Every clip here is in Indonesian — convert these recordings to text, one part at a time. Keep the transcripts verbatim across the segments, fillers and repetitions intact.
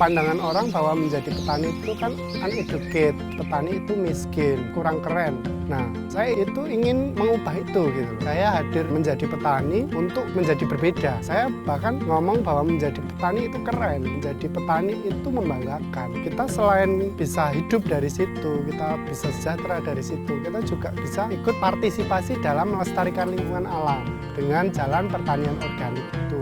pandangan orang bahwa menjadi petani itu kan uneducated, petani itu miskin, kurang keren. Nah, saya itu ingin mengubah itu gitu. Saya hadir menjadi petani untuk menjadi berbeda. Saya bahkan ngomong bahwa menjadi petani itu keren, menjadi petani itu membanggakan. Kita selain bisa hidup dari situ, kita bisa sejahtera dari situ, kita juga bisa ikut partisipasi dalam melestarikan lingkungan alam dengan jalan pertanian organik itu.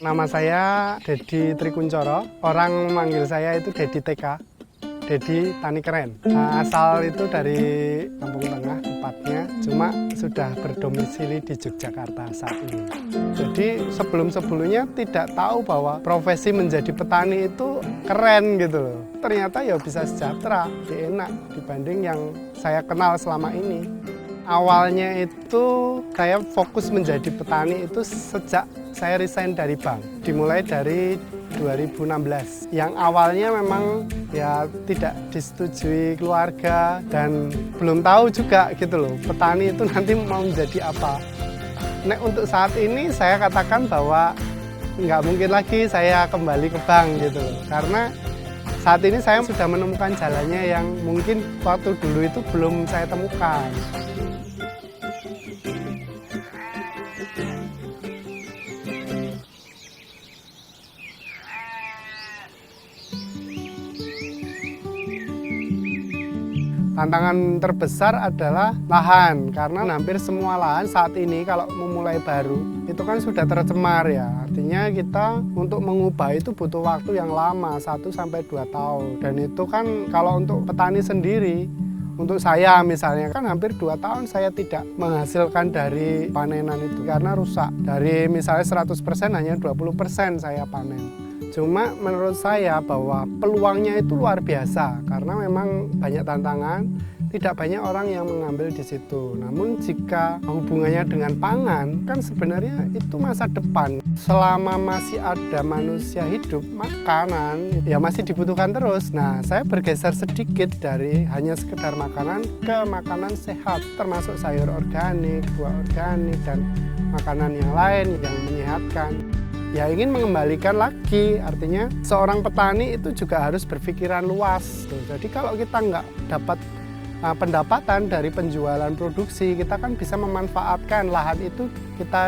Nama saya Dedi Trikuncoro, orang memanggil saya itu Dedi T K, Dedi Tani Keren. Asal itu dari Kampung Tengah tepatnya, cuma sudah berdomisili di Yogyakarta saat ini. Jadi sebelum-sebelumnya tidak tahu bahwa profesi menjadi petani itu keren gitu loh. Ternyata ya bisa sejahtera, lebih enak dibanding yang saya kenal selama ini. Awalnya itu saya fokus menjadi petani itu sejak saya resign dari bank. Dimulai dari dua ribu enam belas. Yang awalnya memang ya tidak disetujui keluarga dan belum tahu juga gitu loh petani itu nanti mau menjadi apa. Nah, untuk saat ini saya katakan bahwa nggak mungkin lagi saya kembali ke bank gitu loh. Karena saat ini saya sudah menemukan jalannya yang mungkin waktu dulu itu belum saya temukan. Tantangan terbesar adalah lahan, karena hampir semua lahan saat ini kalau memulai baru itu kan sudah tercemar ya. Artinya kita untuk mengubah itu butuh waktu yang lama, satu sampai dua tahun. Dan itu kan kalau untuk petani sendiri, untuk saya misalnya kan hampir dua tahun saya tidak menghasilkan dari panenan itu karena rusak. Dari misalnya seratus persen hanya dua puluh persen saya panen. Cuma menurut saya bahwa peluangnya itu luar biasa karena memang banyak tantangan, tidak banyak orang yang mengambil di situ. Namun jika hubungannya dengan pangan, kan sebenarnya itu masa depan. Selama masih ada manusia hidup, makanan ya masih dibutuhkan terus. Nah, saya bergeser sedikit dari hanya sekedar makanan ke makanan sehat, termasuk sayur organik, buah organik, dan makanan yang lain yang menyehatkan. Ya ingin mengembalikan lagi, artinya seorang petani itu juga harus berpikiran luas. Jadi kalau kita nggak dapat pendapatan dari penjualan produksi, kita kan bisa memanfaatkan lahan itu, kita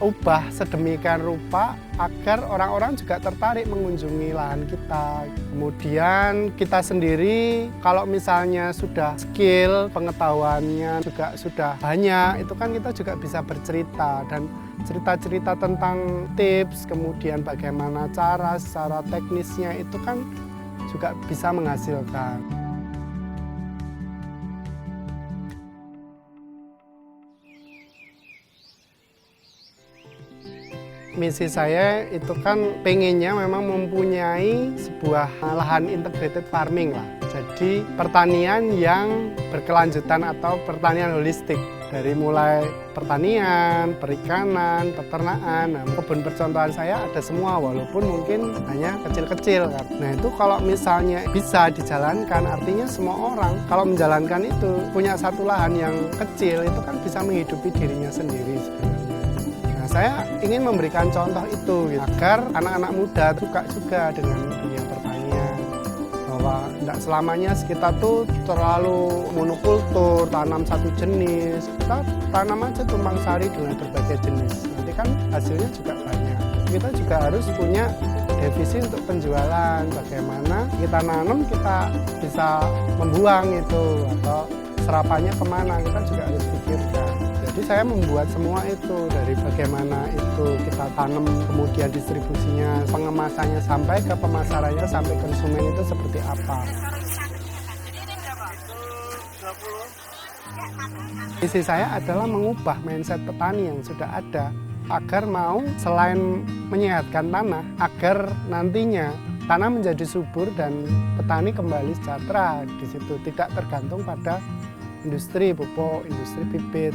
ubah sedemikian rupa agar orang-orang juga tertarik mengunjungi lahan kita. Kemudian kita sendiri kalau misalnya sudah skill, pengetahuannya juga sudah banyak, itu kan kita juga bisa bercerita dan cerita-cerita tentang tips, kemudian bagaimana cara secara teknisnya itu kan juga bisa menghasilkan. Misi saya itu kan pengennya memang mempunyai sebuah lahan integrated farming lah. Jadi pertanian yang berkelanjutan atau pertanian holistik. Dari mulai pertanian, perikanan, peternakan, nah, kebun percontohan saya ada semua walaupun mungkin hanya kecil-kecil kan. Nah itu kalau misalnya bisa dijalankan, artinya semua orang kalau menjalankan itu punya satu lahan yang kecil itu kan bisa menghidupi dirinya sendiri sebenarnya. Nah saya ingin memberikan contoh itu gitu, agar anak-anak muda suka juga dengan dunia pertanian. Bahwa tidak selamanya kita tuh terlalu monokultur, tanam satu jenis. Kita tanam aja tumpang sari dengan berbagai jenis. Nanti kan hasilnya juga banyak. Kita juga harus punya divisi untuk penjualan. Bagaimana kita nanam, kita bisa membuang itu. Atau serapannya kemana, kita juga harus pikirkan. Jadi saya membuat semua itu. Dari bagaimana itu kita tanam, kemudian distribusinya, pengemasannya sampai ke pemasarannya, sampai konsumen itu seperti apa. Misi saya adalah mengubah mindset petani yang sudah ada agar mau selain menyehatkan tanah, agar nantinya tanah menjadi subur dan petani kembali sejahtera di situ, tidak tergantung pada industri pupuk, industri bibit.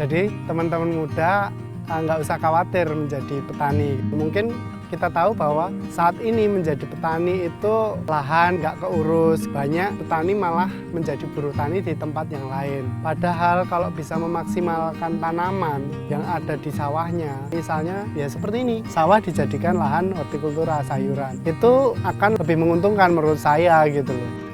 Jadi teman-teman muda nggak usah khawatir menjadi petani. Mungkin Kita tahu bahwa saat ini menjadi petani itu lahan nggak keurus. Banyak petani malah menjadi buruh tani di tempat yang lain. Padahal kalau bisa memaksimalkan tanaman yang ada di sawahnya, misalnya ya seperti ini, sawah dijadikan lahan hortikultura sayuran. Itu akan lebih menguntungkan menurut saya gitu loh.